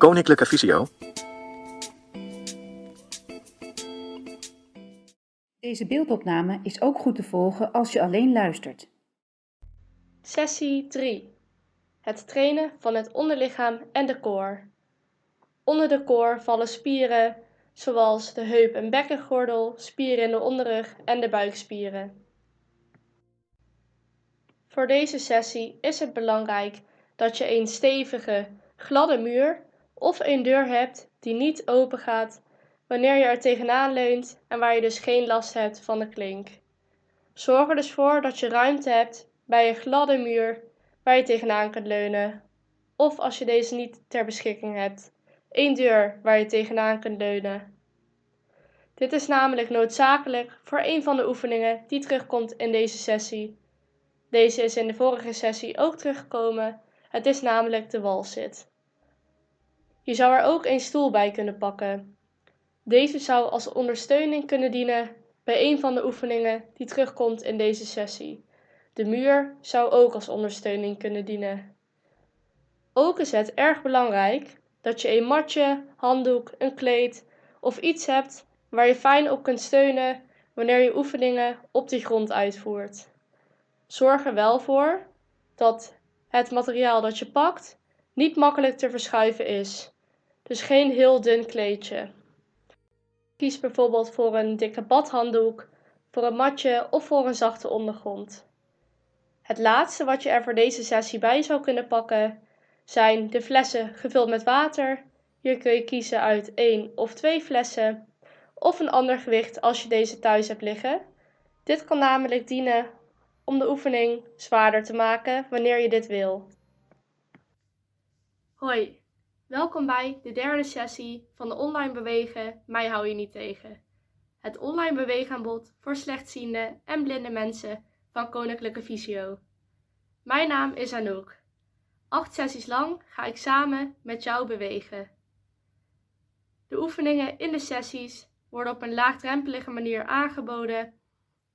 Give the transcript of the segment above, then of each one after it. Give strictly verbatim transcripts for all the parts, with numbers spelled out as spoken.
Koninklijke Visio. Deze beeldopname is ook goed te volgen als je alleen luistert. Sessie drie. Het trainen van het onderlichaam en de core. Onder de core vallen spieren zoals de heup- en bekkengordel, spieren in de onderrug en de buikspieren. Voor deze sessie is het belangrijk dat je een stevige, gladde muur of een deur hebt die niet open gaat wanneer je er tegenaan leunt en waar je dus geen last hebt van de klink. Zorg er dus voor dat je ruimte hebt bij een gladde muur waar je tegenaan kunt leunen. Of als je deze niet ter beschikking hebt, een deur waar je tegenaan kunt leunen. Dit is namelijk noodzakelijk voor een van de oefeningen die terugkomt in deze sessie. Deze is in de vorige sessie ook teruggekomen. Het is namelijk de walzit. Je zou er ook een stoel bij kunnen pakken. Deze zou als ondersteuning kunnen dienen bij een van de oefeningen die terugkomt in deze sessie. De muur zou ook als ondersteuning kunnen dienen. Ook is het erg belangrijk dat je een matje, handdoek, een kleed of iets hebt waar je fijn op kunt steunen wanneer je oefeningen op de grond uitvoert. Zorg er wel voor dat het materiaal dat je pakt niet makkelijk te verschuiven is. Dus geen heel dun kleedje. Kies bijvoorbeeld voor een dikke badhanddoek, voor een matje of voor een zachte ondergrond. Het laatste wat je er voor deze sessie bij zou kunnen pakken zijn de flessen gevuld met water. Hier kun je kiezen uit één of twee flessen of een ander gewicht als je deze thuis hebt liggen. Dit kan namelijk dienen om de oefening zwaarder te maken wanneer je dit wil. Hoi, welkom bij de derde sessie van de online bewegen Mij Hou Je Niet Tegen. Het online beweegaanbod voor slechtziende en blinde mensen van Koninklijke Visio. Mijn naam is Anouk. Acht sessies lang ga ik samen met jou bewegen. De oefeningen in de sessies worden op een laagdrempelige manier aangeboden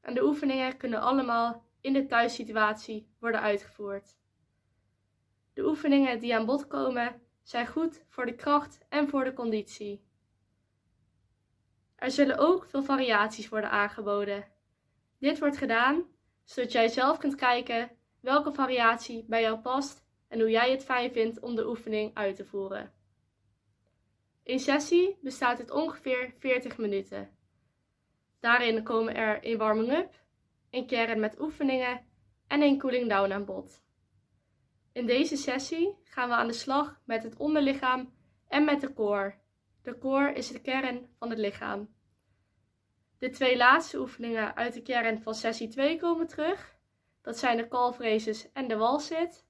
en de oefeningen kunnen allemaal in de thuissituatie worden uitgevoerd. De oefeningen die aan bod komen zijn goed voor de kracht en voor de conditie. Er zullen ook veel variaties worden aangeboden. Dit wordt gedaan zodat jij zelf kunt kijken welke variatie bij jou past en hoe jij het fijn vindt om de oefening uit te voeren. In sessie bestaat het ongeveer veertig minuten. Daarin komen er een warming-up, een kern met oefeningen en een cooling down aan bod. In deze sessie gaan we aan de slag met het onderlichaam en met de core. De core is de kern van het lichaam. De twee laatste oefeningen uit de kern van sessie twee komen terug. Dat zijn de calf raises en de wall sit.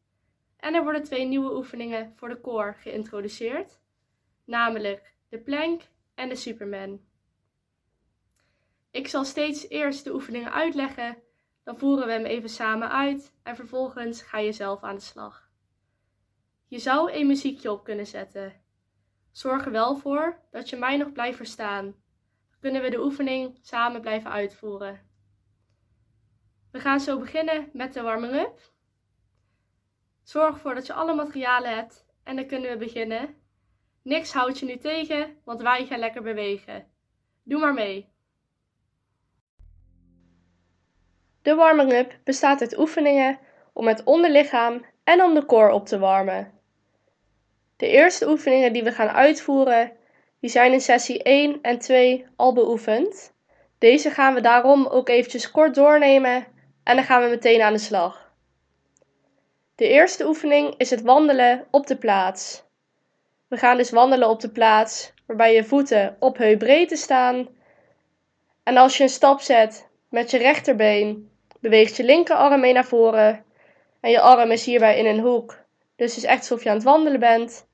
En er worden twee nieuwe oefeningen voor de core geïntroduceerd. Namelijk de plank en de superman. Ik zal steeds eerst de oefeningen uitleggen, dan voeren we hem even samen uit en vervolgens ga je zelf aan de slag. Je zou een muziekje op kunnen zetten. Zorg er wel voor dat je mij nog blijft verstaan. Dan kunnen we de oefening samen blijven uitvoeren. We gaan zo beginnen met de warming-up. Zorg ervoor dat je alle materialen hebt en dan kunnen we beginnen. Niks houdt je nu tegen, want wij gaan lekker bewegen. Doe maar mee! De warming-up bestaat uit oefeningen om het onderlichaam en om de core op te warmen. De eerste oefeningen die we gaan uitvoeren, die zijn in sessie één en twee al beoefend. Deze gaan we daarom ook eventjes kort doornemen en dan gaan we meteen aan de slag. De eerste oefening is het wandelen op de plaats. We gaan dus wandelen op de plaats waarbij je voeten op heupbreedte staan. En als je een stap zet met je rechterbeen beweegt je linkerarm mee naar voren en je arm is hierbij in een hoek, dus het is echt alsof je aan het wandelen bent.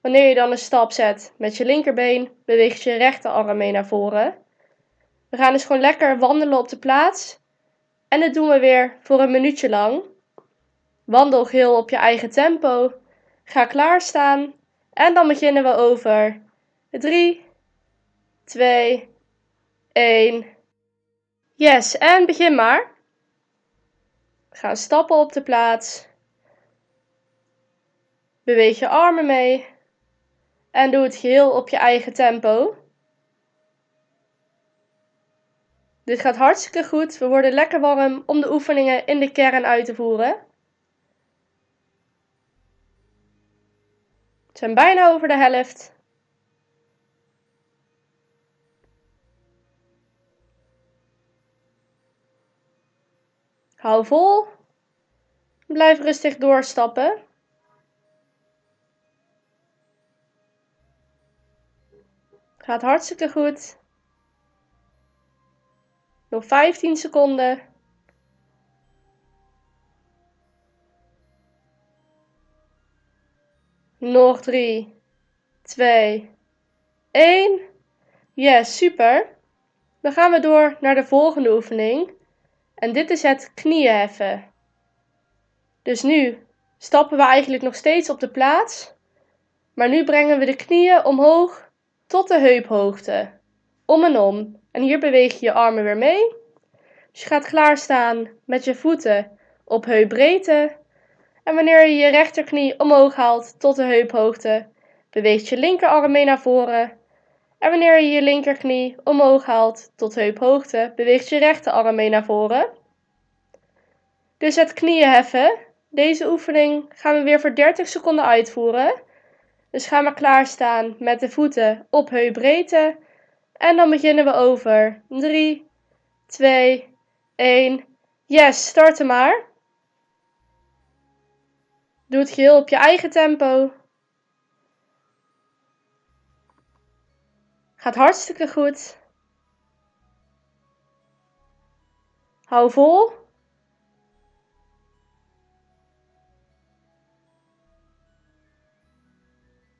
Wanneer je dan een stap zet met je linkerbeen, beweegt je rechterarm mee naar voren. We gaan dus gewoon lekker wandelen op de plaats en dat doen we weer voor een minuutje lang. Wandel geheel op je eigen tempo, ga klaarstaan en dan beginnen we over drie, twee, één... Yes, en begin maar. We gaan stappen op de plaats. Beweeg je armen mee. En doe het geheel op je eigen tempo. Dit gaat hartstikke goed. We worden lekker warm om de oefeningen in de kern uit te voeren. We zijn bijna over de helft. Hou vol. Blijf rustig doorstappen. Gaat hartstikke goed. Nog vijftien seconden. Nog drie, twee, één. Yes, super. Dan gaan we door naar de volgende oefening. En dit is het knieën heffen. Dus nu stappen we eigenlijk nog steeds op de plaats. Maar nu brengen we de knieën omhoog tot de heuphoogte. Om en om. En hier beweeg je je armen weer mee. Dus je gaat klaarstaan met je voeten op heupbreedte. En wanneer je je rechterknie omhoog haalt tot de heuphoogte, beweegt je linkerarm mee naar voren. En wanneer je je linkerknie omhoog haalt tot heuphoogte, beweegt je rechterarm mee naar voren. Dus het knieën heffen. Deze oefening gaan we weer voor dertig seconden uitvoeren. Dus ga maar klaarstaan met de voeten op heupbreedte. En dan beginnen we over drie, twee, één. Yes, starten maar. Doe het geheel op je eigen tempo. Gaat hartstikke goed. Hou vol.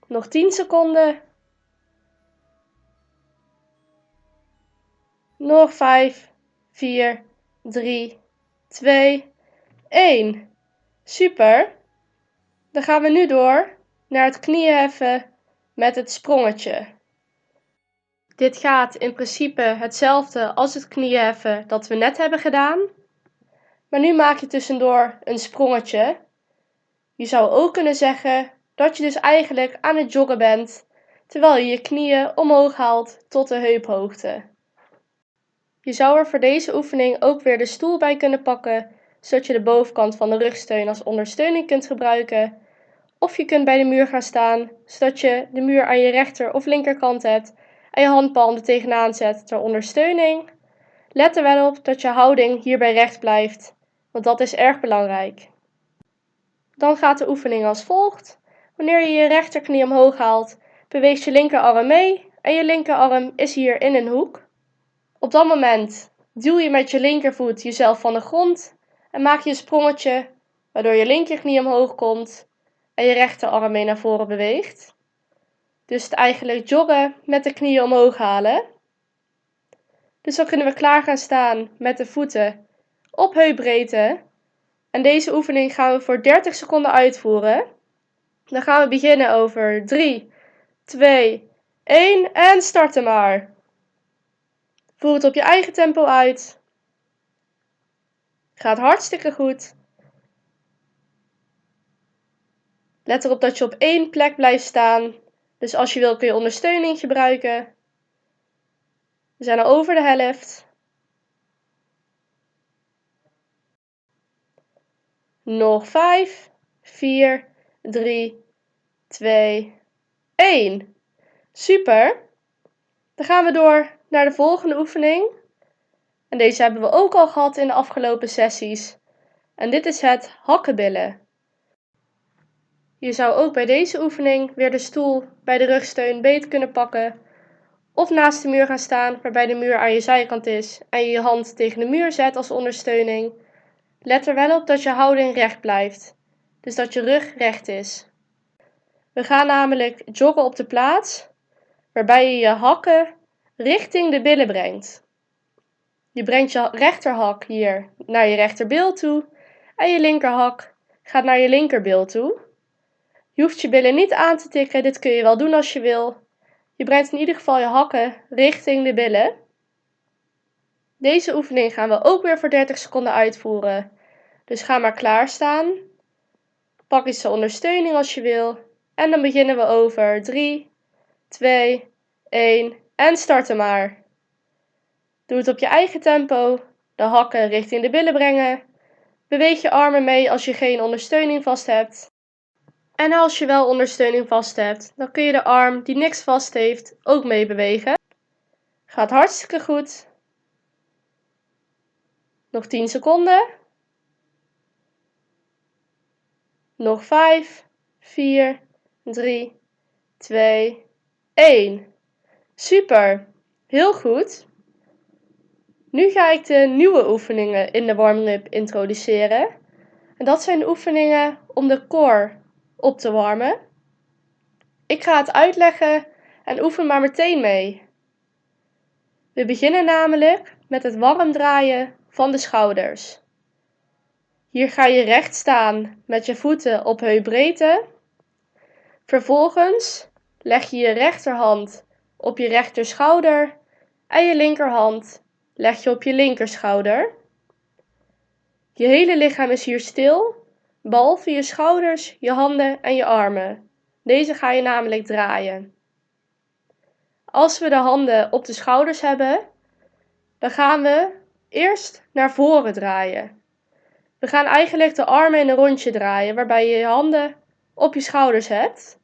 Nog tien seconden. Nog vijf, vier, drie, twee, één. Super. Dan gaan we nu door naar het knieënheffen met het sprongetje. Dit gaat in principe hetzelfde als het knieënheffen dat we net hebben gedaan. Maar nu maak je tussendoor een sprongetje. Je zou ook kunnen zeggen dat je dus eigenlijk aan het joggen bent, terwijl je je knieën omhoog haalt tot de heuphoogte. Je zou er voor deze oefening ook weer de stoel bij kunnen pakken, zodat je de bovenkant van de rugsteun als ondersteuning kunt gebruiken. Of je kunt bij de muur gaan staan, zodat je de muur aan je rechter of linkerkant hebt en je handpalm er tegenaan zet ter ondersteuning. Let er wel op dat je houding hierbij recht blijft, want dat is erg belangrijk. Dan gaat de oefening als volgt. Wanneer je je rechterknie omhoog haalt, beweegt je linkerarm mee en je linkerarm is hier in een hoek. Op dat moment duw je met je linkervoet jezelf van de grond en maak je een sprongetje waardoor je linkerknie omhoog komt en je rechterarm mee naar voren beweegt. Dus het eigenlijk joggen met de knieën omhoog halen. Dus dan kunnen we klaar gaan staan met de voeten op heupbreedte. En deze oefening gaan we voor dertig seconden uitvoeren. Dan gaan we beginnen over drie, twee, één en starten maar. Voer het op je eigen tempo uit. Gaat hartstikke goed. Let erop dat je op één plek blijft staan. Dus als je wil kun je ondersteuning gebruiken. We zijn al over de helft. Nog vijf, vier, drie, twee, één. Super. Dan gaan we door naar de volgende oefening. En deze hebben we ook al gehad in de afgelopen sessies. En dit is het hakkenbillen. Je zou ook bij deze oefening weer de stoel bij de rugsteun beet kunnen pakken. Of naast de muur gaan staan waarbij de muur aan je zijkant is. En je je hand tegen de muur zet als ondersteuning. Let er wel op dat je houding recht blijft. Dus dat je rug recht is. We gaan namelijk joggen op de plaats. Waarbij je je hakken richting de billen brengt. Je brengt je rechterhak hier naar je rechterbil toe. En je linkerhak gaat naar je linkerbil toe. Je hoeft je billen niet aan te tikken. Dit kun je wel doen als je wil. Je brengt in ieder geval je hakken richting de billen. Deze oefening gaan we ook weer voor dertig seconden uitvoeren. Dus ga maar klaarstaan. Pak iets ter ondersteuning als je wil. En dan beginnen we over drie, twee, één en starten maar. Doe het op je eigen tempo, de hakken richting de billen brengen. Beweeg je armen mee als je geen ondersteuning vast hebt. En als je wel ondersteuning vast hebt, dan kun je de arm die niks vast heeft ook mee bewegen. Gaat hartstikke goed. Nog tien seconden. Nog vijf, vier, drie, twee, één. Super, heel goed. Nu ga ik de nieuwe oefeningen in de warm-up introduceren. En dat zijn de oefeningen om de core op te warmen. Ik ga het uitleggen en oefen maar meteen mee. We beginnen namelijk met het warm draaien van de schouders. Hier ga je recht staan met je voeten op heupbreedte. Vervolgens leg je je rechterhand op je rechterschouder en je linkerhand leg je op je linkerschouder. Je hele lichaam is hier stil, behalve je schouders, je handen en je armen. Deze ga je namelijk draaien. Als we de handen op de schouders hebben, dan gaan we eerst naar voren draaien. We gaan eigenlijk de armen in een rondje draaien, waarbij je je handen op je schouders hebt.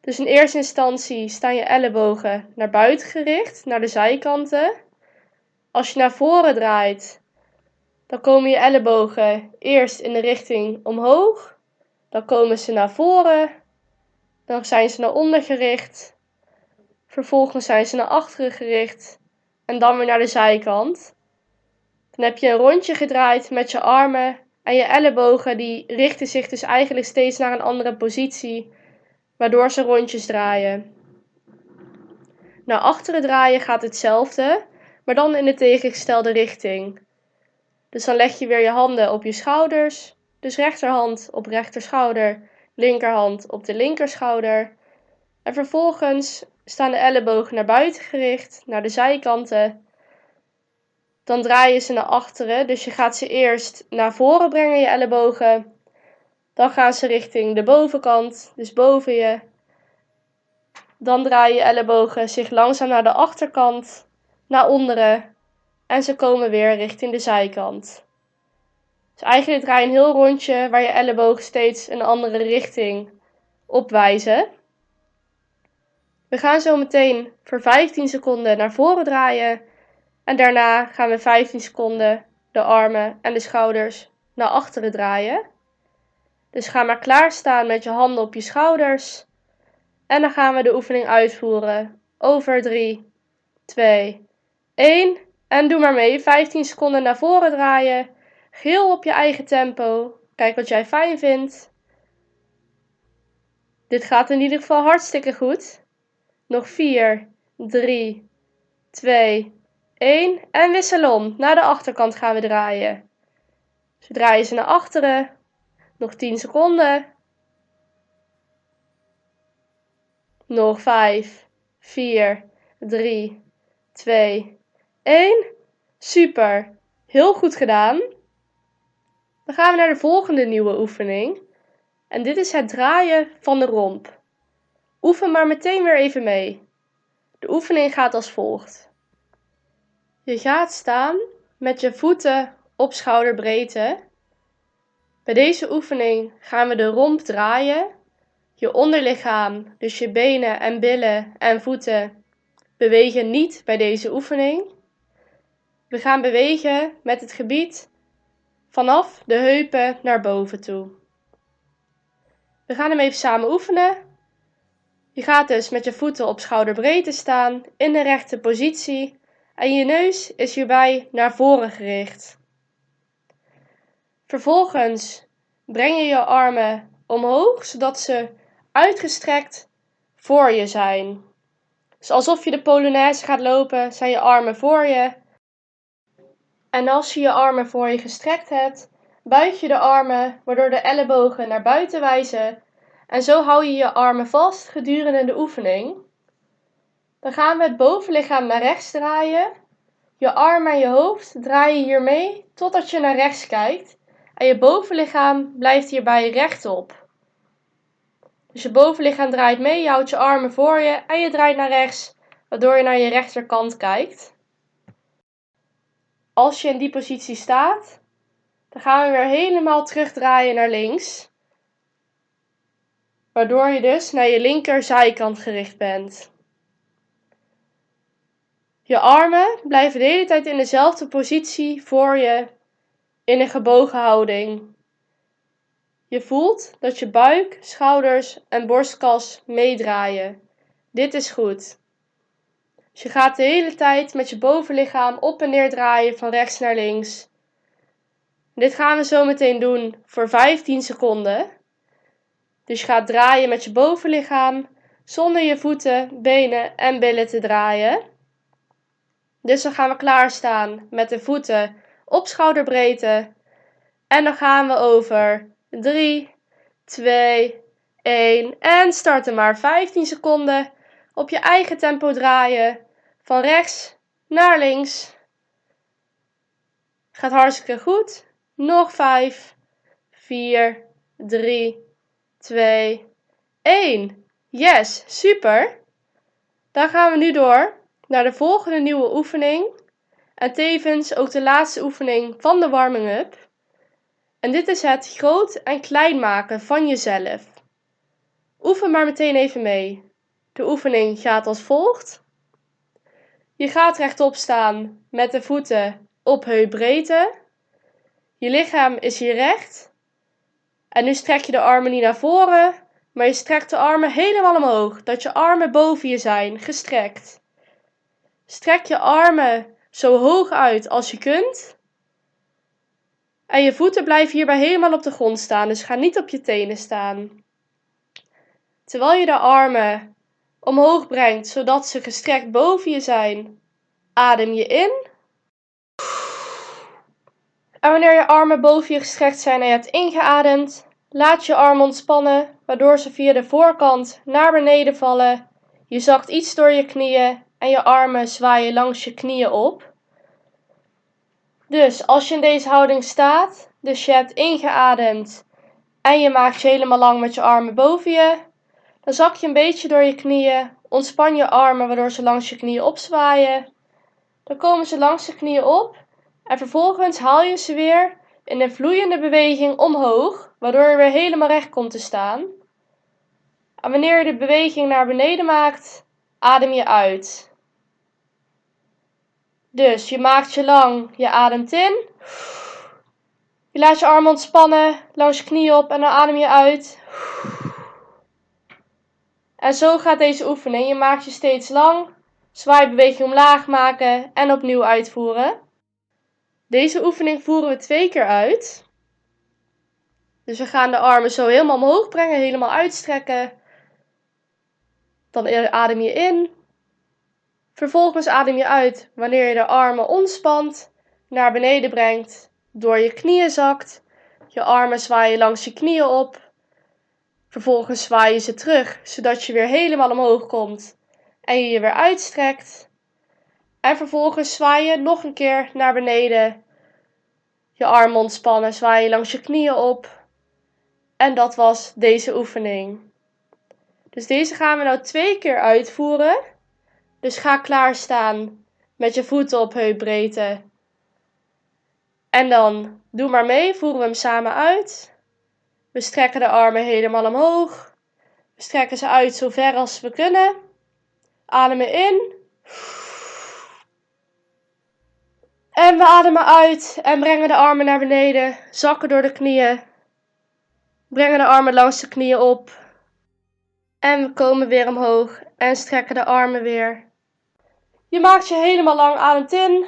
Dus in eerste instantie staan je ellebogen naar buiten gericht, naar de zijkanten. Als je naar voren draait, dan komen je ellebogen eerst in de richting omhoog. Dan komen ze naar voren. Dan zijn ze naar onder gericht. Vervolgens zijn ze naar achteren gericht. En dan weer naar de zijkant. Dan heb je een rondje gedraaid met je armen. En je ellebogen die richten zich dus eigenlijk steeds naar een andere positie. Waardoor ze rondjes draaien. Naar achteren draaien gaat hetzelfde. Maar dan in de tegengestelde richting. Dus dan leg je weer je handen op je schouders. Dus rechterhand op rechterschouder, linkerhand op de linkerschouder. En vervolgens staan de ellebogen naar buiten gericht, naar de zijkanten. Dan draai je ze naar achteren. Dus je gaat ze eerst naar voren brengen, je ellebogen. Dan gaan ze richting de bovenkant, dus boven je. Dan draai je ellebogen zich langzaam naar de achterkant, naar onderen. En ze komen weer richting de zijkant. Dus eigenlijk draai je een heel rondje waar je ellebogen steeds een andere richting op wijzen. We gaan zo meteen voor vijftien seconden naar voren draaien. En daarna gaan we vijftien seconden de armen en de schouders naar achteren draaien. Dus ga maar klaarstaan met je handen op je schouders. En dan gaan we de oefening uitvoeren over drie, twee, één. En doe maar mee, vijftien seconden naar voren draaien, geheel op je eigen tempo, kijk wat jij fijn vindt. Dit gaat in ieder geval hartstikke goed. Nog vier, drie, twee, één en wissel om, naar de achterkant gaan we draaien. Dus we draaien ze naar achteren, nog tien seconden. Nog vijf, vier, drie, twee, één. Super. Heel goed gedaan. Dan gaan we naar de volgende nieuwe oefening. En dit is het draaien van de romp. Oefen maar meteen weer even mee. De oefening gaat als volgt. Je gaat staan met je voeten op schouderbreedte. Bij deze oefening gaan we de romp draaien. Je onderlichaam, dus je benen en billen en voeten, bewegen niet bij deze oefening. We gaan bewegen met het gebied vanaf de heupen naar boven toe. We gaan hem even samen oefenen. Je gaat dus met je voeten op schouderbreedte staan in de rechte positie en je neus is hierbij naar voren gericht. Vervolgens breng je je armen omhoog zodat ze uitgestrekt voor je zijn. Dus alsof je de polonaise gaat lopen, zijn je armen voor je. En als je je armen voor je gestrekt hebt, buig je de armen, waardoor de ellebogen naar buiten wijzen. En zo hou je je armen vast gedurende de oefening. Dan gaan we het bovenlichaam naar rechts draaien. Je armen en je hoofd draai je hiermee totdat je naar rechts kijkt. En je bovenlichaam blijft hierbij rechtop. Dus je bovenlichaam draait mee, je houdt je armen voor je en je draait naar rechts, waardoor je naar je rechterkant kijkt. Als je in die positie staat, dan gaan we weer helemaal terugdraaien naar links. Waardoor je dus naar je linkerzijkant gericht bent. Je armen blijven de hele tijd in dezelfde positie voor je, in een gebogen houding. Je voelt dat je buik, schouders en borstkas meedraaien. Dit is goed. Dus je gaat de hele tijd met je bovenlichaam op en neer draaien van rechts naar links. Dit gaan we zo meteen doen voor vijftien seconden. Dus je gaat draaien met je bovenlichaam zonder je voeten, benen en billen te draaien. Dus dan gaan we klaarstaan met de voeten op schouderbreedte. En dan gaan we over drie, twee, één en starten maar. vijftien seconden op je eigen tempo draaien. Van rechts naar links. Gaat hartstikke goed. Nog vijf, vier, drie, twee, één. Yes, super. Dan gaan we nu door naar de volgende nieuwe oefening. En tevens ook de laatste oefening van de warming-up. En dit is het groot en klein maken van jezelf. Oefen maar meteen even mee. De oefening gaat als volgt. Je gaat rechtop staan met de voeten op heupbreedte. Je lichaam is hier recht. En nu strek je de armen niet naar voren, maar je strekt de armen helemaal omhoog, dat je armen boven je zijn, gestrekt. Strek je armen zo hoog uit als je kunt. En je voeten blijven hierbij helemaal op de grond staan, dus ga niet op je tenen staan. Terwijl je de armen omhoog brengt, zodat ze gestrekt boven je zijn, adem je in. En wanneer je armen boven je gestrekt zijn en je hebt ingeademd, laat je armen ontspannen, waardoor ze via de voorkant naar beneden vallen. Je zakt iets door je knieën en je armen zwaaien langs je knieën op. Dus als je in deze houding staat, dus je hebt ingeademd en je maakt je helemaal lang met je armen boven je, dan zak je een beetje door je knieën, ontspan je armen waardoor ze langs je knieën opzwaaien. Dan komen ze langs de knieën op en vervolgens haal je ze weer in een vloeiende beweging omhoog, waardoor je weer helemaal recht komt te staan. En wanneer je de beweging naar beneden maakt, adem je uit. Dus je maakt je lang, je ademt in. Je laat je armen ontspannen, langs je knieën op en dan adem je uit. En zo gaat deze oefening. Je maakt je steeds lang, zwaaibeweging omlaag maken en opnieuw uitvoeren. Deze oefening voeren we twee keer uit. Dus we gaan de armen zo helemaal omhoog brengen, helemaal uitstrekken. Dan adem je in. Vervolgens adem je uit wanneer je de armen ontspant, naar beneden brengt, door je knieën zakt. Je armen zwaaien langs je knieën op. Vervolgens zwaai je ze terug, zodat je weer helemaal omhoog komt en je je weer uitstrekt. En vervolgens zwaai je nog een keer naar beneden. Je armen ontspannen, zwaai je langs je knieën op. En dat was deze oefening. Dus deze gaan we nou twee keer uitvoeren. Dus ga klaarstaan met je voeten op heupbreedte. En dan doe maar mee, voeren we hem samen uit. We strekken de armen helemaal omhoog. We strekken ze uit zo ver als we kunnen. Ademen in. En we ademen uit en brengen de armen naar beneden. Zakken door de knieën. Brengen de armen langs de knieën op. En we komen weer omhoog en strekken de armen weer. Je maakt je helemaal lang, ademt in.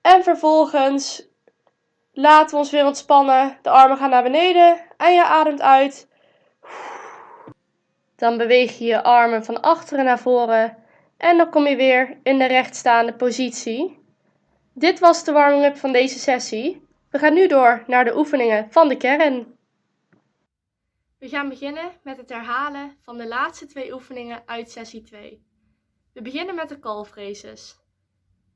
En vervolgens laten we ons weer ontspannen. De armen gaan naar beneden en je ademt uit. Dan beweeg je je armen van achteren naar voren. En dan kom je weer in de rechtstaande positie. Dit was de warming-up van deze sessie. We gaan nu door naar de oefeningen van de kern. We gaan beginnen met het herhalen van de laatste twee oefeningen uit sessie twee. We beginnen met de kalfrezes.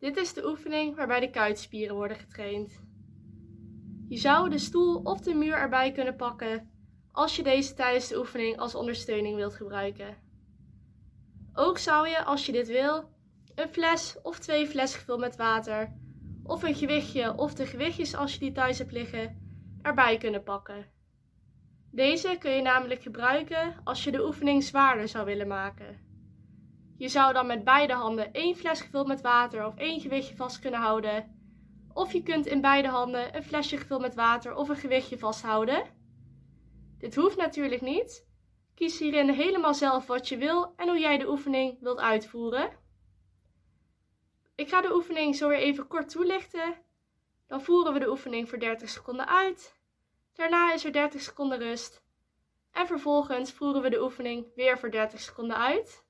Dit is de oefening waarbij de kuitspieren worden getraind. Je zou de stoel of de muur erbij kunnen pakken als je deze tijdens de oefening als ondersteuning wilt gebruiken. Ook zou je, als je dit wil, een fles of twee flessen gevuld met water of een gewichtje of de gewichtjes als je die thuis hebt liggen erbij kunnen pakken. Deze kun je namelijk gebruiken als je de oefening zwaarder zou willen maken. Je zou dan met beide handen één fles gevuld met water of één gewichtje vast kunnen houden. Of je kunt in beide handen een flesje gevuld met water of een gewichtje vasthouden. Dit hoeft natuurlijk niet. Kies hierin helemaal zelf wat je wil en hoe jij de oefening wilt uitvoeren. Ik ga de oefening zo weer even kort toelichten. Dan voeren we de oefening voor dertig seconden uit. Daarna is er dertig seconden rust. En vervolgens voeren we de oefening weer voor dertig seconden uit.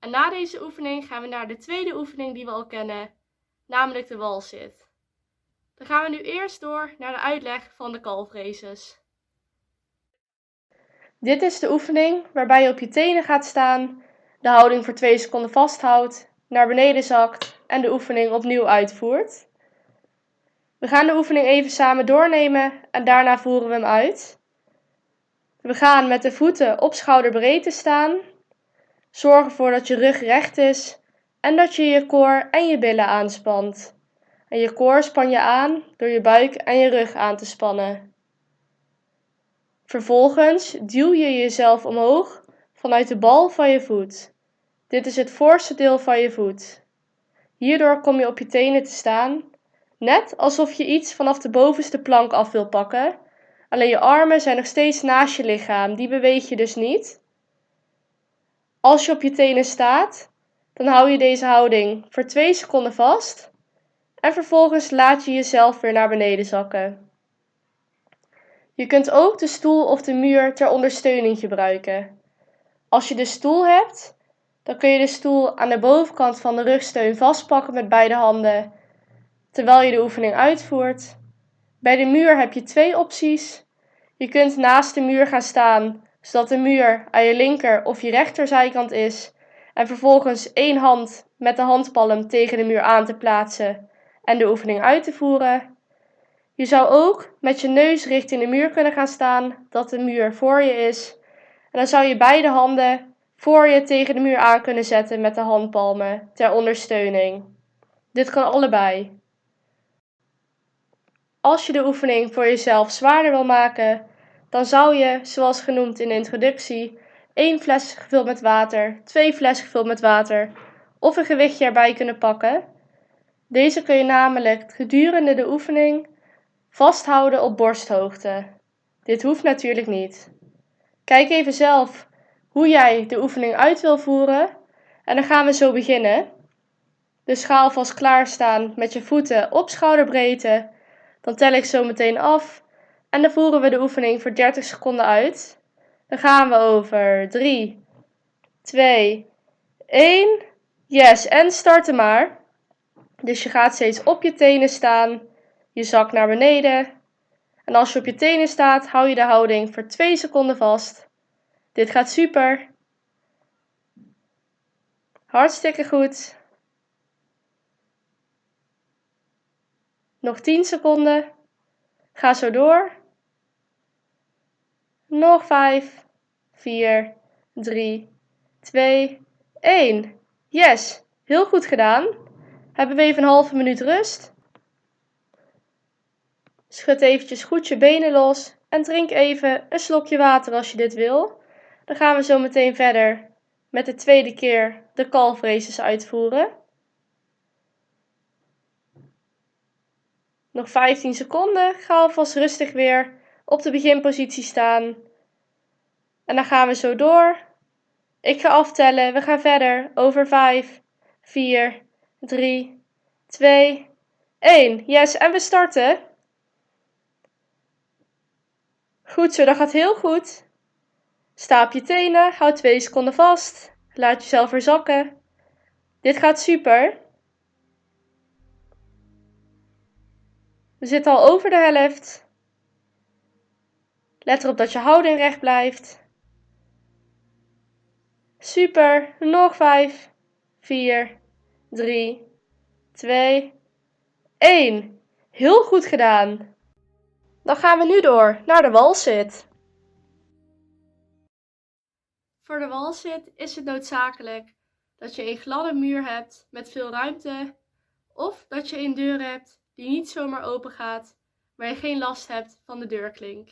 En na deze oefening gaan we naar de tweede oefening die we al kennen, namelijk de walzit. Dan gaan we nu eerst door naar de uitleg van de calfraces. Dit is de oefening waarbij je op je tenen gaat staan, de houding voor twee seconden vasthoudt, naar beneden zakt en de oefening opnieuw uitvoert. We gaan de oefening even samen doornemen en daarna voeren we hem uit. We gaan met de voeten op schouderbreedte staan. Zorg ervoor dat je rug recht is en dat je je koor en je billen aanspant. En je koor span je aan door je buik en je rug aan te spannen. Vervolgens duw je jezelf omhoog vanuit de bal van je voet. Dit is het voorste deel van je voet. Hierdoor kom je op je tenen te staan, net alsof je iets vanaf de bovenste plank af wil pakken. Alleen je armen zijn nog steeds naast je lichaam, die beweeg je dus niet. Als je op je tenen staat, dan hou je deze houding voor twee seconden vast en vervolgens laat je jezelf weer naar beneden zakken. Je kunt ook de stoel of de muur ter ondersteuning gebruiken. Als je de stoel hebt, dan kun je de stoel aan de bovenkant van de rugsteun vastpakken met beide handen terwijl je de oefening uitvoert. Bij de muur heb je twee opties. Je kunt naast de muur gaan staan, zodat de muur aan je linker of je rechterzijkant is. En vervolgens één hand met de handpalm tegen de muur aan te plaatsen en de oefening uit te voeren. Je zou ook met je neus richting de muur kunnen gaan staan, dat de muur voor je is. En dan zou je beide handen voor je tegen de muur aan kunnen zetten met de handpalmen ter ondersteuning. Dit kan allebei. Als je de oefening voor jezelf zwaarder wil maken, dan zou je, zoals genoemd in de introductie, één fles gevuld met water, twee flessen gevuld met water of een gewichtje erbij kunnen pakken. Deze kun je namelijk gedurende de oefening vasthouden op borsthoogte. Dit hoeft natuurlijk niet. Kijk even zelf hoe jij de oefening uit wil voeren en dan gaan we zo beginnen. De schaal vast klaarstaan met je voeten op schouderbreedte. Dan tel ik zo meteen af en dan voeren we de oefening voor dertig seconden uit. Dan gaan we over drie, twee, één. Yes, en starten maar. Dus je gaat steeds op je tenen staan. Je zakt naar beneden. En als je op je tenen staat, hou je de houding voor twee seconden vast. Dit gaat super. Hartstikke goed. Nog tien seconden. Ga zo door. Nog vijf, vier, drie, twee, één. Yes, heel goed gedaan. Hebben we even een halve minuut rust. Schud eventjes goed je benen los en drink even een slokje water als je dit wil. Dan gaan we zo meteen verder met de tweede keer de calfraces uitvoeren. Nog vijftien seconden. Ga alvast rustig weer op de beginpositie staan. En dan gaan we zo door. Ik ga aftellen. We gaan verder over vijf, vier, drie, twee, één. Yes, en we starten. Goed zo, dat gaat heel goed. Sta op je tenen. Houd twee seconden vast. Laat jezelf weer zakken. Dit gaat super. We zitten al over de helft. Let erop dat je houding recht blijft. Super, nog vijf, vier, drie, twee, één. Heel goed gedaan. Dan gaan we nu door naar de walzit. voor de wal zit, is het noodzakelijk dat je een gladde muur hebt met veel ruimte of dat je een deur hebt die niet zomaar open gaat, waar je geen last hebt van de deurklink.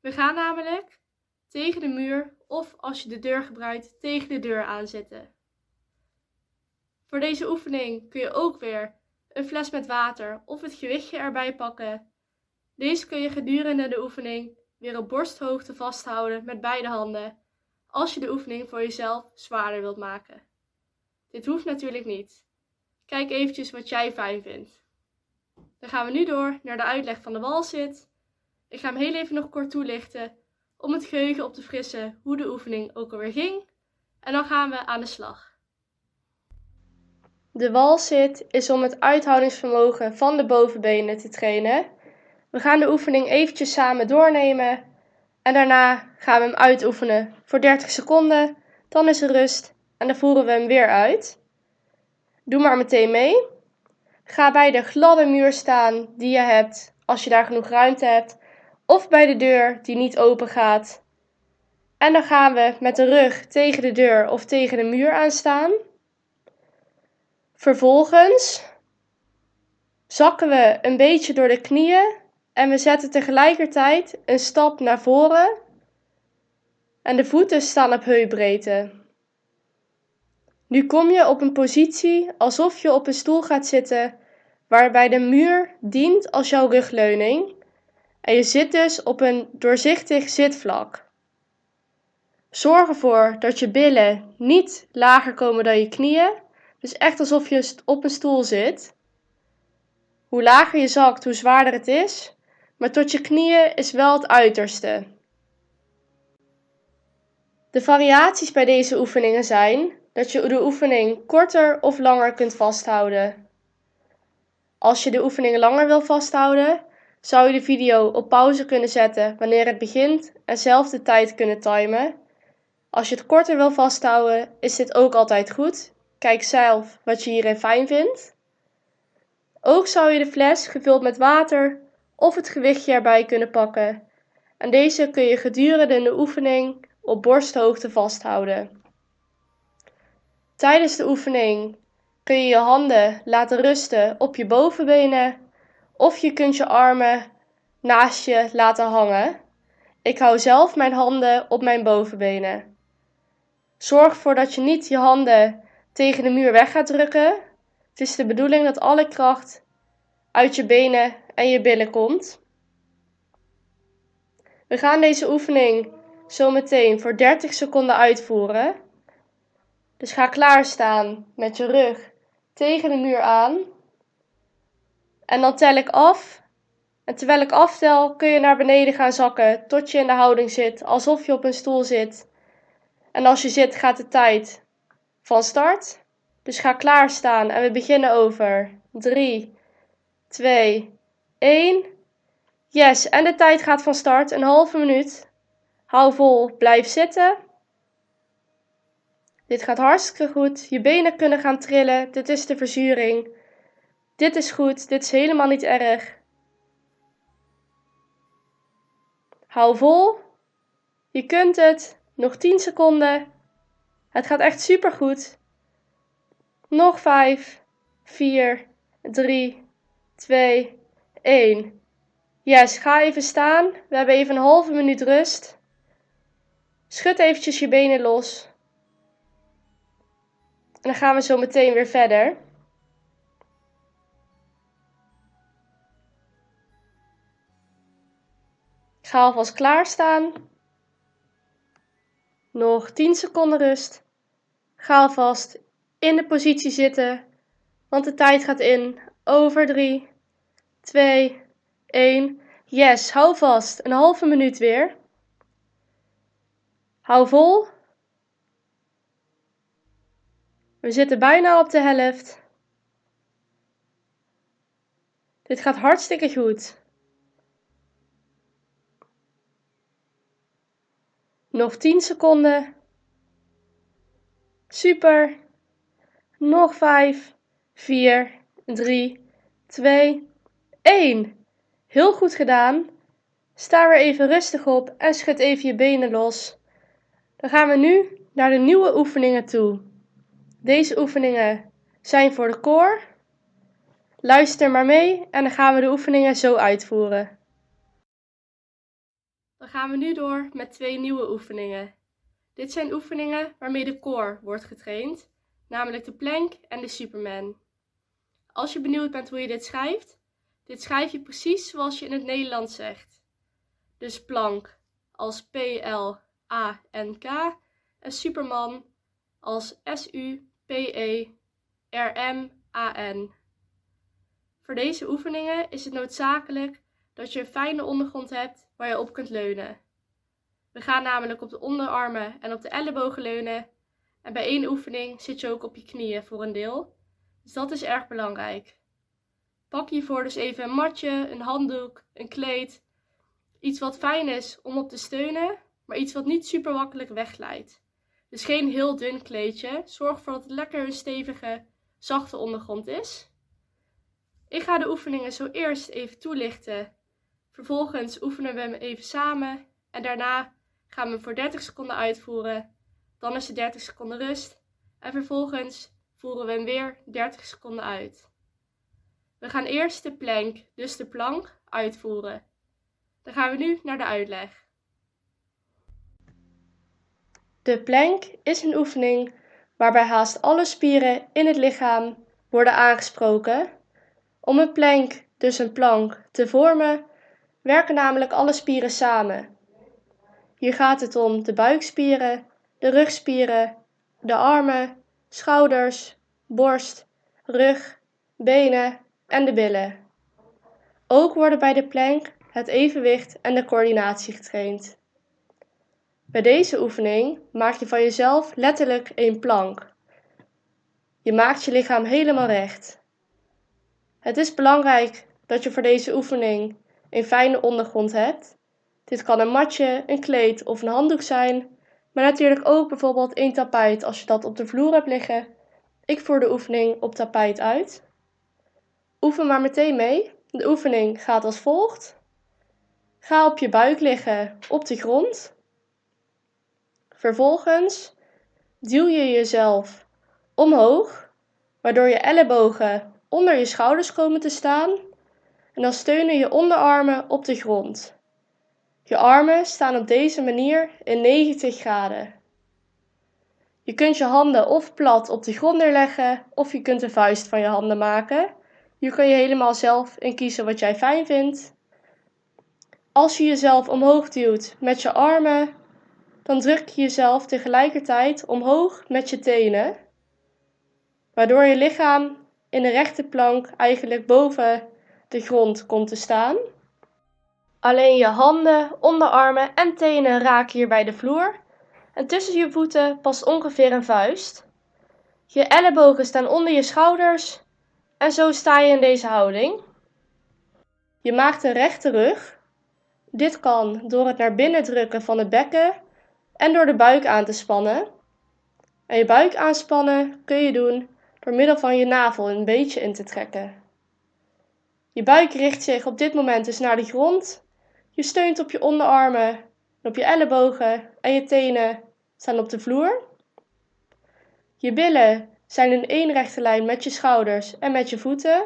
We gaan namelijk tegen de muur of als je de deur gebruikt tegen de deur aanzetten. Voor deze oefening kun je ook weer een fles met water of het gewichtje erbij pakken. Deze kun je gedurende de oefening weer op borsthoogte vasthouden met beide handen, als je de oefening voor jezelf zwaarder wilt maken. Dit hoeft natuurlijk niet. Kijk eventjes wat jij fijn vindt. Dan gaan we nu door naar de uitleg van de walzit. Ik ga hem heel even nog kort toelichten om het geheugen op te frissen hoe de oefening ook alweer ging. En dan gaan we aan de slag. De walzit is om het uithoudingsvermogen van de bovenbenen te trainen. We gaan de oefening eventjes samen doornemen en daarna gaan we hem uitoefenen voor dertig seconden. Dan is er rust en dan voeren we hem weer uit. Doe maar meteen mee. Ga bij de gladde muur staan die je hebt als je daar genoeg ruimte hebt of bij de deur die niet open gaat. En dan gaan we met de rug tegen de deur of tegen de muur aanstaan. Vervolgens zakken we een beetje door de knieën en we zetten tegelijkertijd een stap naar voren en de voeten staan op heupbreedte. Nu kom je op een positie alsof je op een stoel gaat zitten waarbij de muur dient als jouw rugleuning en je zit dus op een doorzichtig zitvlak. Zorg ervoor dat je billen niet lager komen dan je knieën. Dus echt alsof je op een stoel zit. Hoe lager je zakt, hoe zwaarder het is. Maar tot je knieën is wel het uiterste. De variaties bij deze oefeningen zijn dat je de oefening korter of langer kunt vasthouden. Als je de oefening langer wil vasthouden, zou je de video op pauze kunnen zetten wanneer het begint en zelf de tijd kunnen timen. Als je het korter wil vasthouden, is dit ook altijd goed. Kijk zelf wat je hierin fijn vindt. Ook zou je de fles gevuld met water of het gewichtje erbij kunnen pakken. En deze kun je gedurende de oefening op borsthoogte vasthouden. Tijdens de oefening kun je je handen laten rusten op je bovenbenen. Of je kunt je armen naast je laten hangen. Ik hou zelf mijn handen op mijn bovenbenen. Zorg ervoor dat je niet je handen tegen de muur weg gaat drukken. Het is de bedoeling dat alle kracht uit je benen en je billen komt. We gaan deze oefening zo meteen voor dertig seconden uitvoeren. Dus ga klaarstaan met je rug tegen de muur aan. En dan tel ik af. En terwijl ik aftel kun je naar beneden gaan zakken tot je in de houding zit alsof je op een stoel zit. En als je zit gaat de tijd van start. Dus ga klaarstaan en we beginnen over drie, twee, één. Yes, en de tijd gaat van start. Een halve minuut. Hou vol, blijf zitten. Dit gaat hartstikke goed. Je benen kunnen gaan trillen. Dit is de verzuring. Dit is goed, dit is helemaal niet erg. Hou vol. Je kunt het. Nog tien seconden. Het gaat echt super goed. Nog vijf, vier, drie, twee, één. Yes, ga even staan. We hebben even een halve minuut rust. Schud eventjes je benen los. En dan gaan we zo meteen weer verder. Ik ga alvast klaarstaan. Nog tien seconden rust. Ga alvast in de positie zitten, want de tijd gaat in. Over drie, twee, één. Yes, hou vast. Een halve minuut weer. Hou vol. We zitten bijna op de helft. Dit gaat hartstikke goed. Nog tien seconden. Super. Nog vijf, vier, drie, twee, één. Heel goed gedaan. Sta weer even rustig op en schud even je benen los. Dan gaan we nu naar de nieuwe oefeningen toe. Deze oefeningen zijn voor de koor. Luister maar mee en dan gaan we de oefeningen zo uitvoeren. Dan gaan we nu door met twee nieuwe oefeningen. Dit zijn oefeningen waarmee de koor wordt getraind, namelijk de plank en de Superman. Als je benieuwd bent hoe je dit schrijft, dit schrijf je precies zoals je in het Nederlands zegt. Dus plank als P L A N K en Superman als S U P E R M A N. Voor deze oefeningen is het noodzakelijk dat je een fijne ondergrond hebt waar je op kunt leunen. We gaan namelijk op de onderarmen en op de ellebogen leunen. En bij één oefening zit je ook op je knieën voor een deel. Dus dat is erg belangrijk. Pak hiervoor dus even een matje, een handdoek, een kleed. Iets wat fijn is om op te steunen, maar iets wat niet super makkelijk wegglijdt. Dus geen heel dun kleedje. Zorg ervoor dat het lekker een stevige, zachte ondergrond is. Ik ga de oefeningen zo eerst even toelichten. Vervolgens oefenen we hem even samen. En daarna gaan we hem voor dertig seconden uitvoeren. Dan is er dertig seconden rust. En vervolgens voeren we hem weer dertig seconden uit. We gaan eerst de plank, dus de plank, uitvoeren. Dan gaan we nu naar de uitleg. De plank is een oefening waarbij haast alle spieren in het lichaam worden aangesproken. Om een plank, dus een plank, te vormen, werken namelijk alle spieren samen. Hier gaat het om de buikspieren, de rugspieren, de armen, schouders, borst, rug, benen en de billen. Ook worden bij de plank het evenwicht en de coördinatie getraind. Bij deze oefening maak je van jezelf letterlijk een plank. Je maakt je lichaam helemaal recht. Het is belangrijk dat je voor deze oefening een fijne ondergrond hebt. Dit kan een matje, een kleed of een handdoek zijn, maar natuurlijk ook bijvoorbeeld een tapijt als je dat op de vloer hebt liggen. Ik voer de oefening op tapijt uit. Oefen maar meteen mee. De oefening gaat als volgt. Ga op je buik liggen op de grond. Vervolgens duw je jezelf omhoog, waardoor je ellebogen onder je schouders komen te staan en dan steunen je onderarmen op de grond. Je armen staan op deze manier in negentig graden. Je kunt je handen of plat op de grond neerleggen of je kunt een vuist van je handen maken. Hier kun je helemaal zelf in kiezen wat jij fijn vindt. Als je jezelf omhoog duwt met je armen, dan druk je jezelf tegelijkertijd omhoog met je tenen, waardoor je lichaam in de rechte plank eigenlijk boven de grond komt te staan. Alleen je handen, onderarmen en tenen raken hier bij de vloer en tussen je voeten past ongeveer een vuist. Je ellebogen staan onder je schouders en zo sta je in deze houding. Je maakt een rechte rug. Dit kan door het naar binnen drukken van het bekken en door de buik aan te spannen. En je buik aanspannen kun je doen door middel van je navel een beetje in te trekken. Je buik richt zich op dit moment dus naar de grond. Je steunt op je onderarmen en op je ellebogen en je tenen staan op de vloer. Je billen zijn in één rechte lijn met je schouders en met je voeten.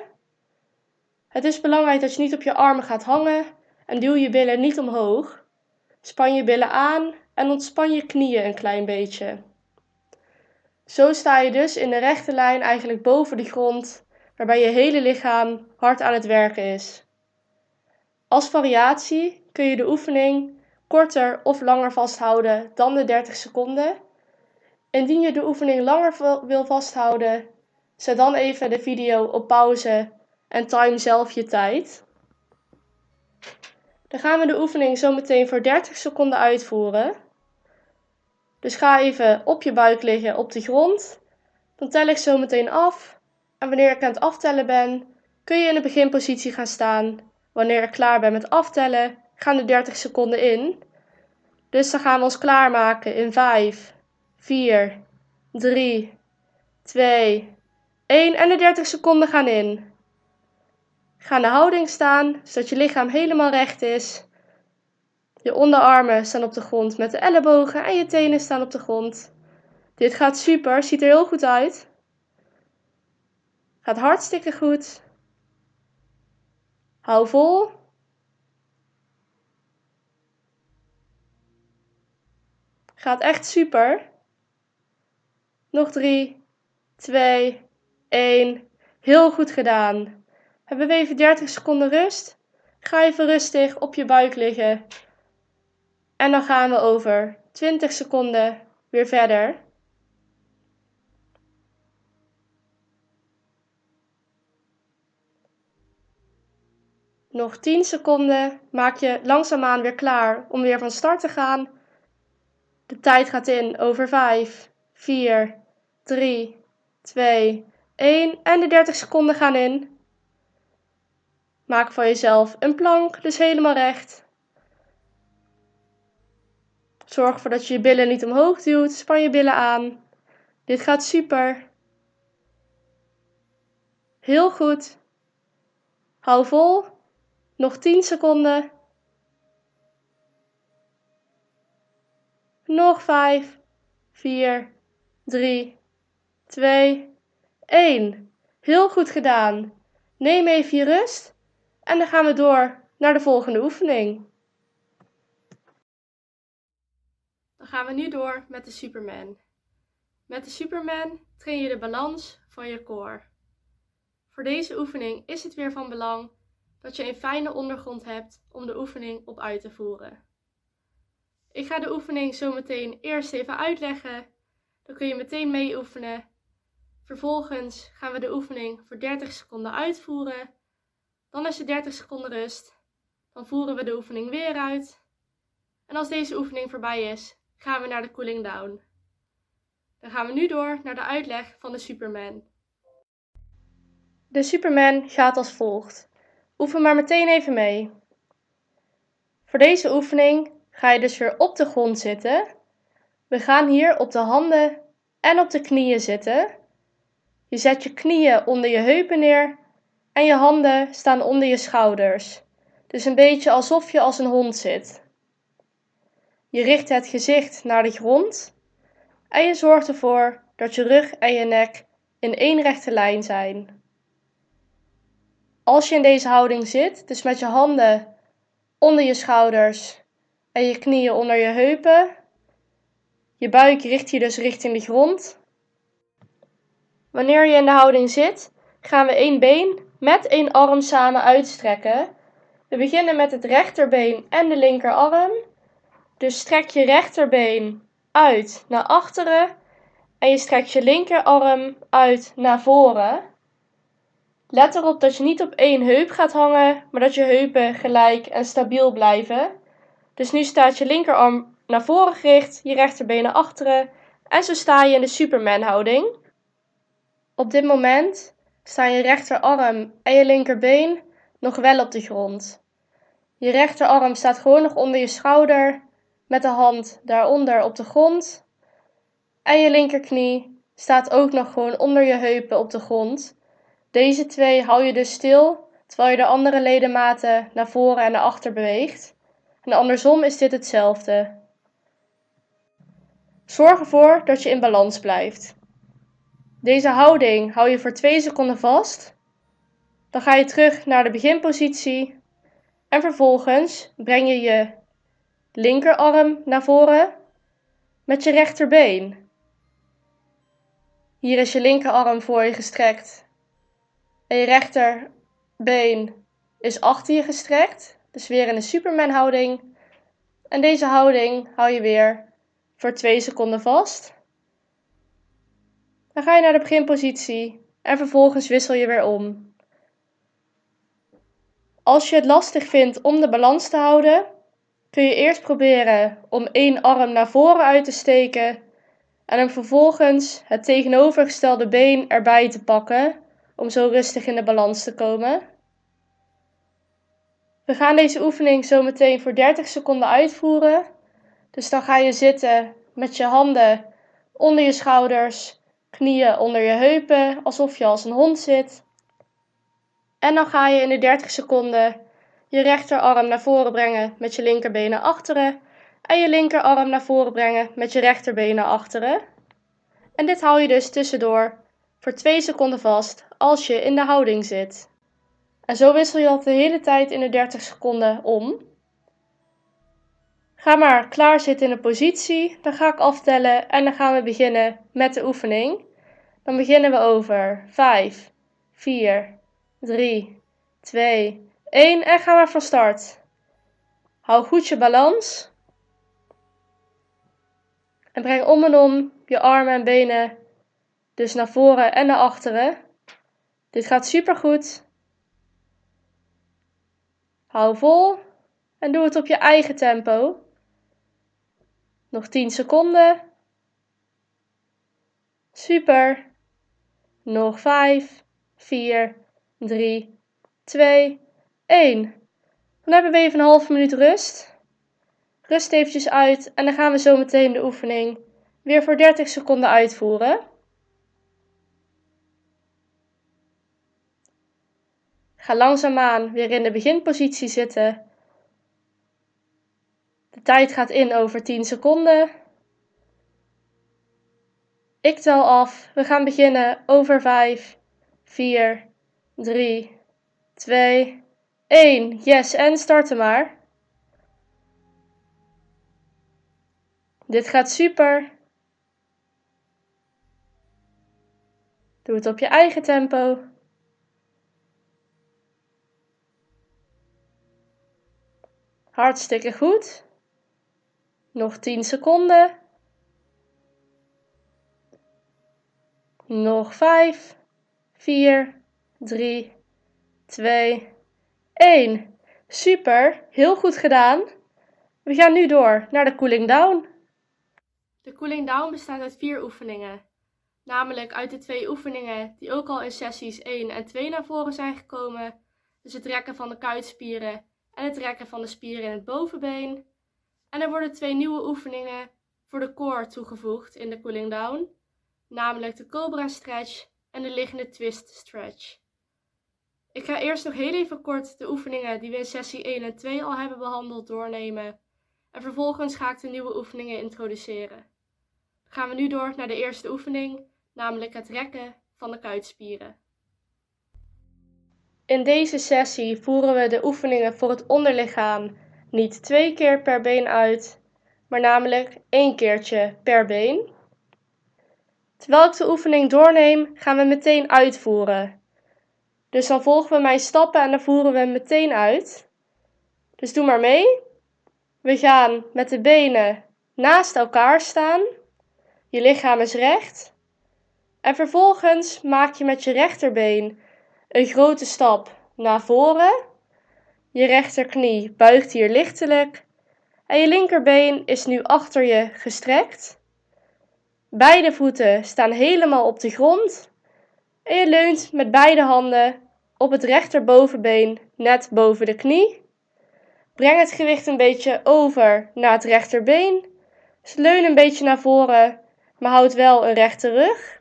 Het is belangrijk dat je niet op je armen gaat hangen en duw je billen niet omhoog. Span je billen aan en ontspan je knieën een klein beetje. Zo sta je dus in de rechte lijn eigenlijk boven de grond, waarbij je hele lichaam hard aan het werken is. Als variatie kun je de oefening korter of langer vasthouden dan de dertig seconden. Indien je de oefening langer wil vasthouden, zet dan even de video op pauze en time zelf je tijd. Dan gaan we de oefening zo meteen voor dertig seconden uitvoeren. Dus ga even op je buik liggen op de grond. Dan tel ik zo meteen af. En wanneer ik aan het aftellen ben, kun je in de beginpositie gaan staan. Wanneer ik klaar ben met aftellen, gaan de dertig seconden in. Dus dan gaan we ons klaarmaken in vijf, vier, drie, twee, één en de dertig seconden gaan in. Ga in de houding staan, zodat je lichaam helemaal recht is. Je onderarmen staan op de grond met de ellebogen en je tenen staan op de grond. Dit gaat super, ziet er heel goed uit. Gaat hartstikke goed. Hou vol. Gaat echt super. Nog drie, twee, één. Heel goed gedaan. Hebben we even dertig seconden rust. Ga even rustig op je buik liggen. En dan gaan we over twintig seconden weer verder. Nog tien seconden. Maak je langzaamaan weer klaar om weer van start te gaan. De tijd gaat in over vijf, vier, drie, twee, één. En de dertig seconden gaan in. Maak van jezelf een plank, dus helemaal recht. Zorg ervoor dat je je billen niet omhoog duwt. Span je billen aan. Dit gaat super. Heel goed. Hou vol. Nog tien seconden. Nog vijf, vier, drie, twee, één. Heel goed gedaan. Neem even je rust en dan gaan we door naar de volgende oefening. Dan gaan we nu door met de Superman. Met de Superman train je de balans van je core. Voor deze oefening is het weer van belang dat je een fijne ondergrond hebt om de oefening op uit te voeren. Ik ga de oefening zo meteen eerst even uitleggen. Dan kun je meteen mee oefenen. Vervolgens gaan we de oefening voor dertig seconden uitvoeren. Dan is er dertig seconden rust. Dan voeren we de oefening weer uit. En als deze oefening voorbij is, gaan we naar de cooling down. Dan gaan we nu door naar de uitleg van de Superman. De Superman gaat als volgt. Oefen maar meteen even mee. Voor deze oefening ga je dus weer op de grond zitten. We gaan hier op de handen en op de knieën zitten. Je zet je knieën onder je heupen neer en je handen staan onder je schouders. Dus een beetje alsof je als een hond zit. Je richt het gezicht naar de grond en je zorgt ervoor dat je rug en je nek in één rechte lijn zijn. Als je in deze houding zit, dus met je handen onder je schouders en je knieën onder je heupen, je buik richt je dus richting de grond. Wanneer je in de houding zit, gaan we één been met één arm samen uitstrekken. We beginnen met het rechterbeen en de linkerarm. Dus strek je rechterbeen uit naar achteren en je strekt je linkerarm uit naar voren. Let erop dat je niet op één heup gaat hangen, maar dat je heupen gelijk en stabiel blijven. Dus nu staat je linkerarm naar voren gericht, je rechterbeen naar achteren en zo sta je in de Superman-houding. Op dit moment staan je rechterarm en je linkerbeen nog wel op de grond. Je rechterarm staat gewoon nog onder je schouder, met de hand daaronder op de grond. En je linkerknie staat ook nog gewoon onder je heupen op de grond. Deze twee hou je dus stil, terwijl je de andere ledematen naar voren en naar achter beweegt. En andersom is dit hetzelfde. Zorg ervoor dat je in balans blijft. Deze houding hou je voor twee seconden vast. Dan ga je terug naar de beginpositie. En vervolgens breng je je linkerarm naar voren met je rechterbeen. Hier is je linkerarm voor je gestrekt. En je rechterbeen is achter je gestrekt, dus weer in de Superman-houding. En deze houding hou je weer voor twee seconden vast. Dan ga je naar de beginpositie en vervolgens wissel je weer om. Als je het lastig vindt om de balans te houden, kun je eerst proberen om één arm naar voren uit te steken en hem vervolgens het tegenovergestelde been erbij te pakken, om zo rustig in de balans te komen. We gaan deze oefening zo meteen voor dertig seconden uitvoeren. Dus dan ga je zitten met je handen onder je schouders, knieën onder je heupen, alsof je als een hond zit. En dan ga je in de dertig seconden je rechterarm naar voren brengen met je linkerbeen naar achteren. En je linkerarm naar voren brengen met je rechterbeen naar achteren. En dit hou je dus tussendoor voor twee seconden vast als je in de houding zit. En zo wissel je dat de hele tijd in de dertig seconden om. Ga maar klaar zitten in de positie. Dan ga ik aftellen en dan gaan we beginnen met de oefening. Dan beginnen we over vijf, vier, drie, twee, één en gaan we van start. Hou goed je balans. En breng om en om je armen en benen dus naar voren en naar achteren. Dit gaat super goed. Hou vol en doe het op je eigen tempo. Nog tien seconden. Super. Nog vijf, vier, drie, twee, één. Dan hebben we even een halve minuut rust. Rust eventjes uit en dan gaan we zo meteen de oefening weer voor dertig seconden uitvoeren. Ga langzaamaan weer in de beginpositie zitten. De tijd gaat in over tien seconden. Ik tel af. We gaan beginnen over vijf, vier, drie, twee, één. Yes, en starten maar. Dit gaat super. Doe het op je eigen tempo. Hartstikke goed. Nog tien seconden. Nog vijf, vier, drie, twee, één. Super, heel goed gedaan. We gaan nu door naar de cooling down. De cooling down bestaat uit vier oefeningen, namelijk uit de twee oefeningen die ook al in sessies één en twee naar voren zijn gekomen, dus het rekken van de kuitspieren en het rekken van de spieren in het bovenbeen. En er worden twee nieuwe oefeningen voor de core toegevoegd in de cooling down, namelijk de cobra stretch en de liggende twist stretch. Ik ga eerst nog heel even kort de oefeningen die we in sessie één en twee al hebben behandeld doornemen en vervolgens ga ik de nieuwe oefeningen introduceren. Gaan we nu door naar de eerste oefening, namelijk het rekken van de kuitspieren. In deze sessie voeren we de oefeningen voor het onderlichaam niet twee keer per been uit, maar namelijk één keertje per been. Terwijl ik de oefening doorneem, gaan we meteen uitvoeren. Dus dan volgen we mijn stappen en dan voeren we hem meteen uit. Dus doe maar mee. We gaan met de benen naast elkaar staan. Je lichaam is recht. En vervolgens maak je met je rechterbeen een grote stap naar voren. Je rechterknie buigt hier lichtelijk. En je linkerbeen is nu achter je gestrekt. Beide voeten staan helemaal op de grond. En je leunt met beide handen op het rechterbovenbeen net boven de knie. Breng het gewicht een beetje over naar het rechterbeen. Dus leun een beetje naar voren, maar houd wel een rechte rug.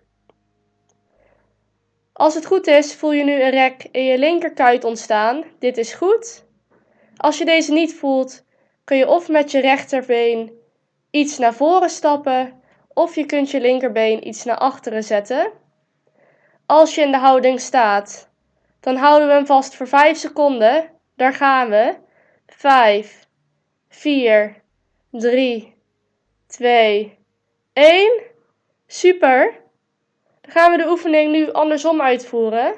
Als het goed is, voel je nu een rek in je linkerkuit ontstaan. Dit is goed. Als je deze niet voelt, kun je of met je rechterbeen iets naar voren stappen, of je kunt je linkerbeen iets naar achteren zetten. Als je in de houding staat, dan houden we hem vast voor vijf seconden. Daar gaan we. vijf, vier, drie, twee, één. Super! Dan gaan we de oefening nu andersom uitvoeren.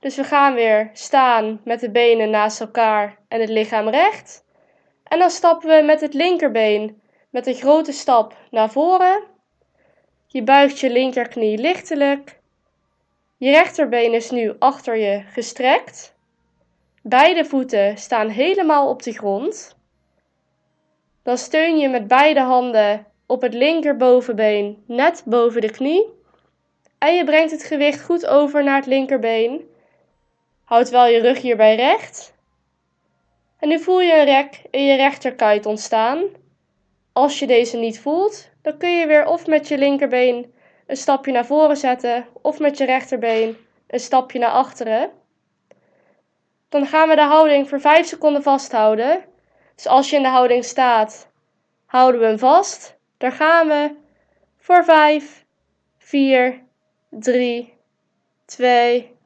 Dus we gaan weer staan met de benen naast elkaar en het lichaam recht. En dan stappen we met het linkerbeen met een grote stap naar voren. Je buigt je linkerknie lichtelijk. Je rechterbeen is nu achter je gestrekt. Beide voeten staan helemaal op de grond. Dan steun je met beide handen op het linkerbovenbeen net boven de knie. En je brengt het gewicht goed over naar het linkerbeen. Houd wel je rug hierbij recht. En nu voel je een rek in je rechterkuit ontstaan. Als je deze niet voelt, dan kun je weer of met je linkerbeen een stapje naar voren zetten, of met je rechterbeen een stapje naar achteren. Dan gaan we de houding voor vijf seconden vasthouden. Dus als je in de houding staat, houden we hem vast. Daar gaan we. Voor vijf, vier, drie, twee,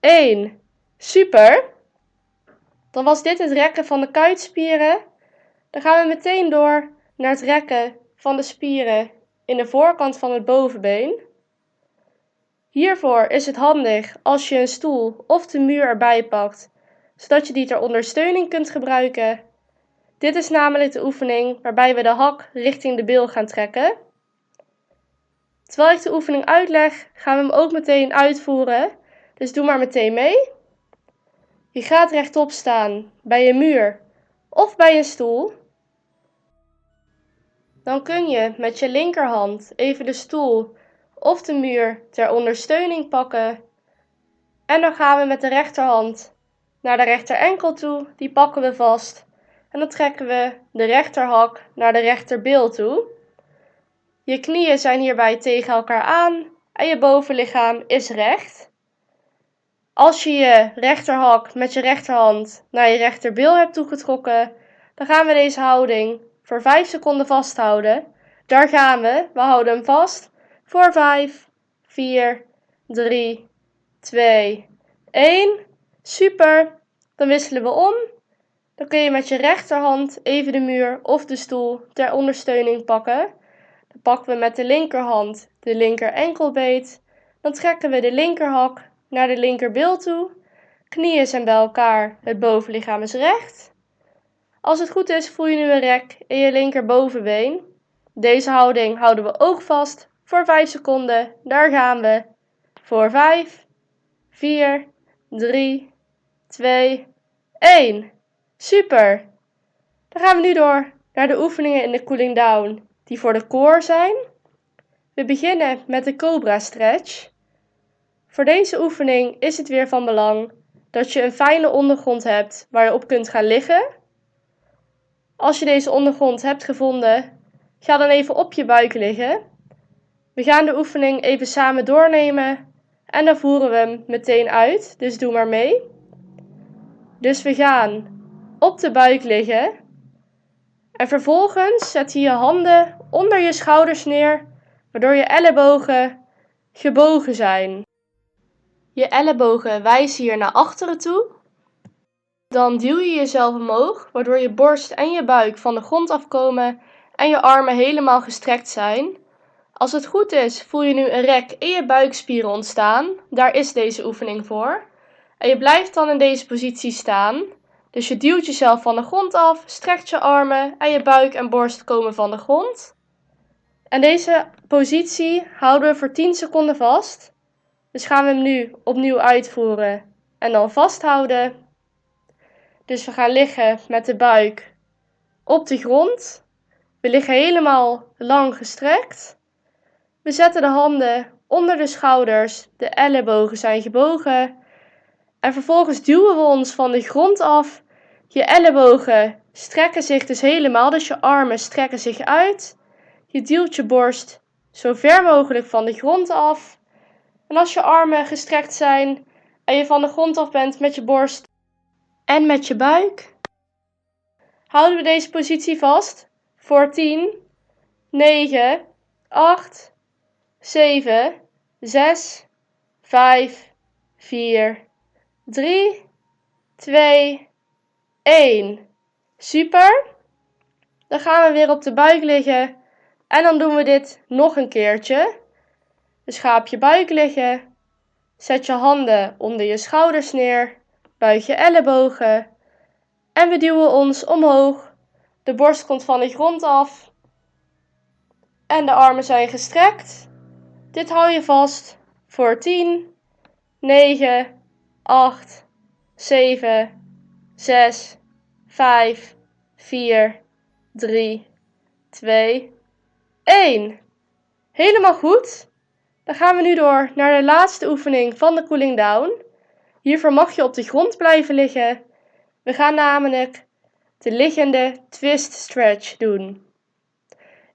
één. Super! Dan was dit het rekken van de kuitspieren. Dan gaan we meteen door naar het rekken van de spieren in de voorkant van het bovenbeen. Hiervoor is het handig als je een stoel of de muur erbij pakt, zodat je die ter ondersteuning kunt gebruiken. Dit is namelijk de oefening waarbij we de hak richting de bil gaan trekken. Terwijl ik de oefening uitleg, gaan we hem ook meteen uitvoeren. Dus doe maar meteen mee. Je gaat rechtop staan bij een muur of bij een stoel. Dan kun je met je linkerhand even de stoel of de muur ter ondersteuning pakken. En dan gaan we met de rechterhand naar de rechterenkel toe. Die pakken we vast. En dan trekken we de rechterhak naar de rechterbil toe. Je knieën zijn hierbij tegen elkaar aan en je bovenlichaam is recht. Als je je rechterhak met je rechterhand naar je rechterbil hebt toegetrokken, dan gaan we deze houding voor vijf seconden vasthouden. Daar gaan we, we houden hem vast. Voor vijf, vier, drie, twee, één. Super, dan wisselen we om. Dan kun je met je rechterhand even de muur of de stoel ter ondersteuning pakken. Dan pakken we met de linkerhand de linker enkelbeet. Dan trekken we de linkerhak naar de linkerbil toe. Knieën zijn bij elkaar, het bovenlichaam is recht. Als het goed is voel je nu een rek in je linkerbovenbeen. Deze houding houden we ook vast voor vijf seconden. Daar gaan we. Voor vijf, vier, drie, twee, één. Super! Dan gaan we nu door naar de oefeningen in de cooling down die voor de core zijn. We beginnen met de cobra stretch. Voor deze oefening is het weer van belang dat je een fijne ondergrond hebt waar je op kunt gaan liggen. Als je deze ondergrond hebt gevonden, ga dan even op je buik liggen. We gaan de oefening even samen doornemen en dan voeren we hem meteen uit, dus doe maar mee. Dus we gaan op de buik liggen en vervolgens zet je je handen onder je schouders neer, waardoor je ellebogen gebogen zijn. Je ellebogen wijzen hier naar achteren toe. Dan duw je jezelf omhoog, waardoor je borst en je buik van de grond afkomen en je armen helemaal gestrekt zijn. Als het goed is, voel je nu een rek in je buikspieren ontstaan. Daar is deze oefening voor. En je blijft dan in deze positie staan. Dus je duwt jezelf van de grond af, strekt je armen en je buik en borst komen van de grond. En deze positie houden we voor tien seconden vast. Dus gaan we hem nu opnieuw uitvoeren en dan vasthouden. Dus we gaan liggen met de buik op de grond. We liggen helemaal lang gestrekt. We zetten de handen onder de schouders, de ellebogen zijn gebogen. En vervolgens duwen we ons van de grond af. Je ellebogen strekken zich dus helemaal, dus je armen strekken zich uit. Je duwt je borst zo ver mogelijk van de grond af. En als je armen gestrekt zijn en je van de grond af bent met je borst en met je buik, houden we deze positie vast voor tien, negen, acht, zeven, zes, vijf, vier, drie, twee, één. Super! Dan gaan we weer op de buik liggen en dan doen we dit nog een keertje. Dus ga op je buik liggen, zet je handen onder je schouders neer, buig je ellebogen en we duwen ons omhoog. De borst komt van de grond af en de armen zijn gestrekt. Dit hou je vast voor tien, negen, acht, zeven, zes, vijf, vier, drie, twee, één. Helemaal goed! Dan gaan we nu door naar de laatste oefening van de cooling down. Hiervoor mag je op de grond blijven liggen. We gaan namelijk de liggende twist stretch doen.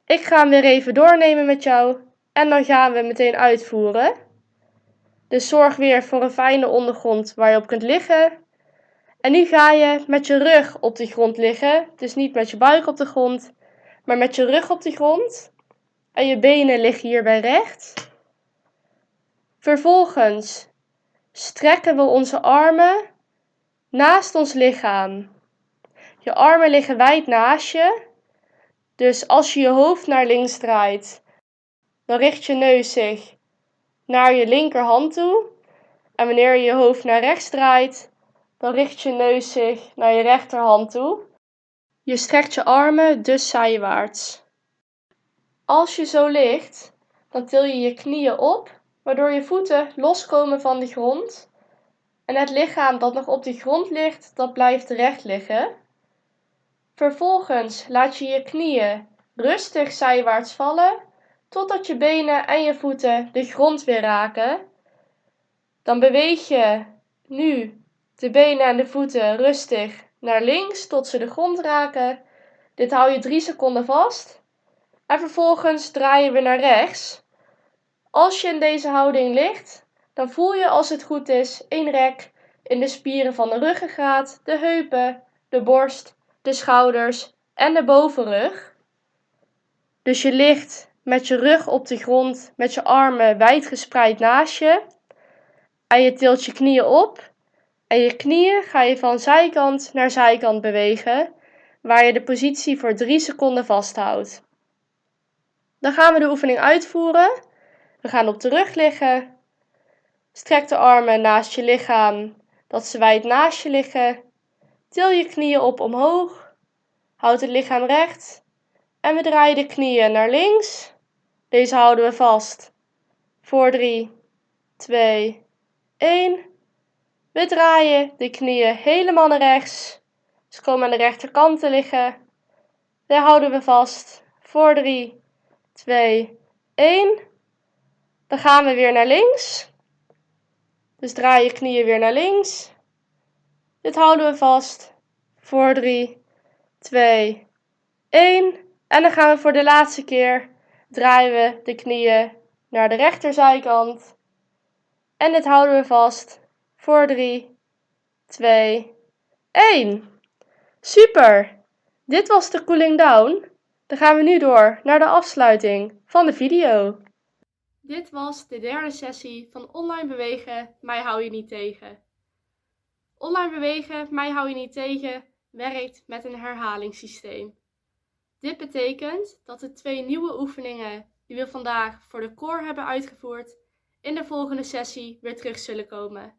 Ik ga hem weer even doornemen met jou en dan gaan we hem meteen uitvoeren. Dus zorg weer voor een fijne ondergrond waar je op kunt liggen. En nu ga je met je rug op de grond liggen. Dus niet met je buik op de grond, maar met je rug op de grond. En je benen liggen hierbij recht. Vervolgens strekken we onze armen naast ons lichaam. Je armen liggen wijd naast je. Dus als je je hoofd naar links draait, dan richt je neus zich naar je linkerhand toe. En wanneer je je hoofd naar rechts draait, dan richt je neus zich naar je rechterhand toe. Je strekt je armen dus zijwaarts. Als je zo ligt, dan til je je knieën op, waardoor je voeten loskomen van de grond. En het lichaam dat nog op de grond ligt, dat blijft recht liggen. Vervolgens laat je je knieën rustig zijwaarts vallen, totdat je benen en je voeten de grond weer raken. Dan beweeg je nu de benen en de voeten rustig naar links tot ze de grond raken. Dit hou je drie seconden vast. En vervolgens draai je weer naar rechts. Als je in deze houding ligt, dan voel je als het goed is een rek in de spieren van de ruggengraat, de heupen, de borst, de schouders en de bovenrug. Dus je ligt met je rug op de grond, met je armen wijd gespreid naast je. En je tilt je knieën op. En je knieën ga je van zijkant naar zijkant bewegen, waar je de positie voor drie seconden vasthoudt. Dan gaan we de oefening uitvoeren. We gaan op de rug liggen. Strek de armen naast je lichaam, dat ze wijd naast je liggen. Til je knieën op omhoog. Houd het lichaam recht. En we draaien de knieën naar links. Deze houden we vast. Voor drie, twee, één. We draaien de knieën helemaal naar rechts. Ze komen aan de rechterkant te liggen. Daar houden we vast. Voor drie, twee, één. Dan gaan we weer naar links. Dus draai je knieën weer naar links. Dit houden we vast. Voor drie, twee, één. En dan gaan we voor de laatste keer. Draaien we de knieën naar de rechterzijkant. En dit houden we vast. Voor drie, twee, één. Super! Dit was de cooling down. Dan gaan we nu door naar de afsluiting van de video. Dit was de derde sessie van Online Bewegen, Mij Hou Je Niet Tegen. Online Bewegen, Mij Hou Je Niet Tegen werkt met een herhalingssysteem. Dit betekent dat de twee nieuwe oefeningen die we vandaag voor de core hebben uitgevoerd, in de volgende sessie weer terug zullen komen.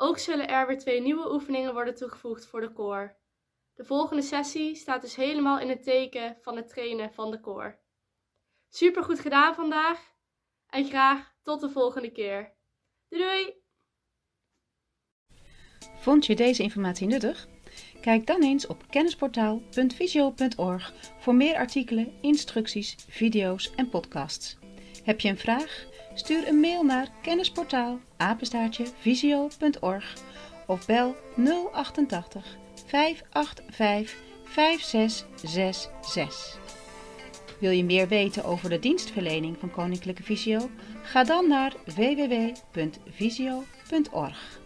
Ook zullen er weer twee nieuwe oefeningen worden toegevoegd voor de core. De volgende sessie staat dus helemaal in het teken van het trainen van de core. Super goed gedaan vandaag en graag tot de volgende keer. Doei doei! Vond je deze informatie nuttig? Kijk dan eens op kennisportaal punt visio punt org voor meer artikelen, instructies, video's en podcasts. Heb je een vraag? Stuur een mail naar kennisportaal apenstaartje visio punt org of bel nul acht en tachtig, vijf acht vijf, vijf zes zes zes. Wil je meer weten over de dienstverlening van Koninklijke Visio? Ga dan naar w w w punt visio punt org.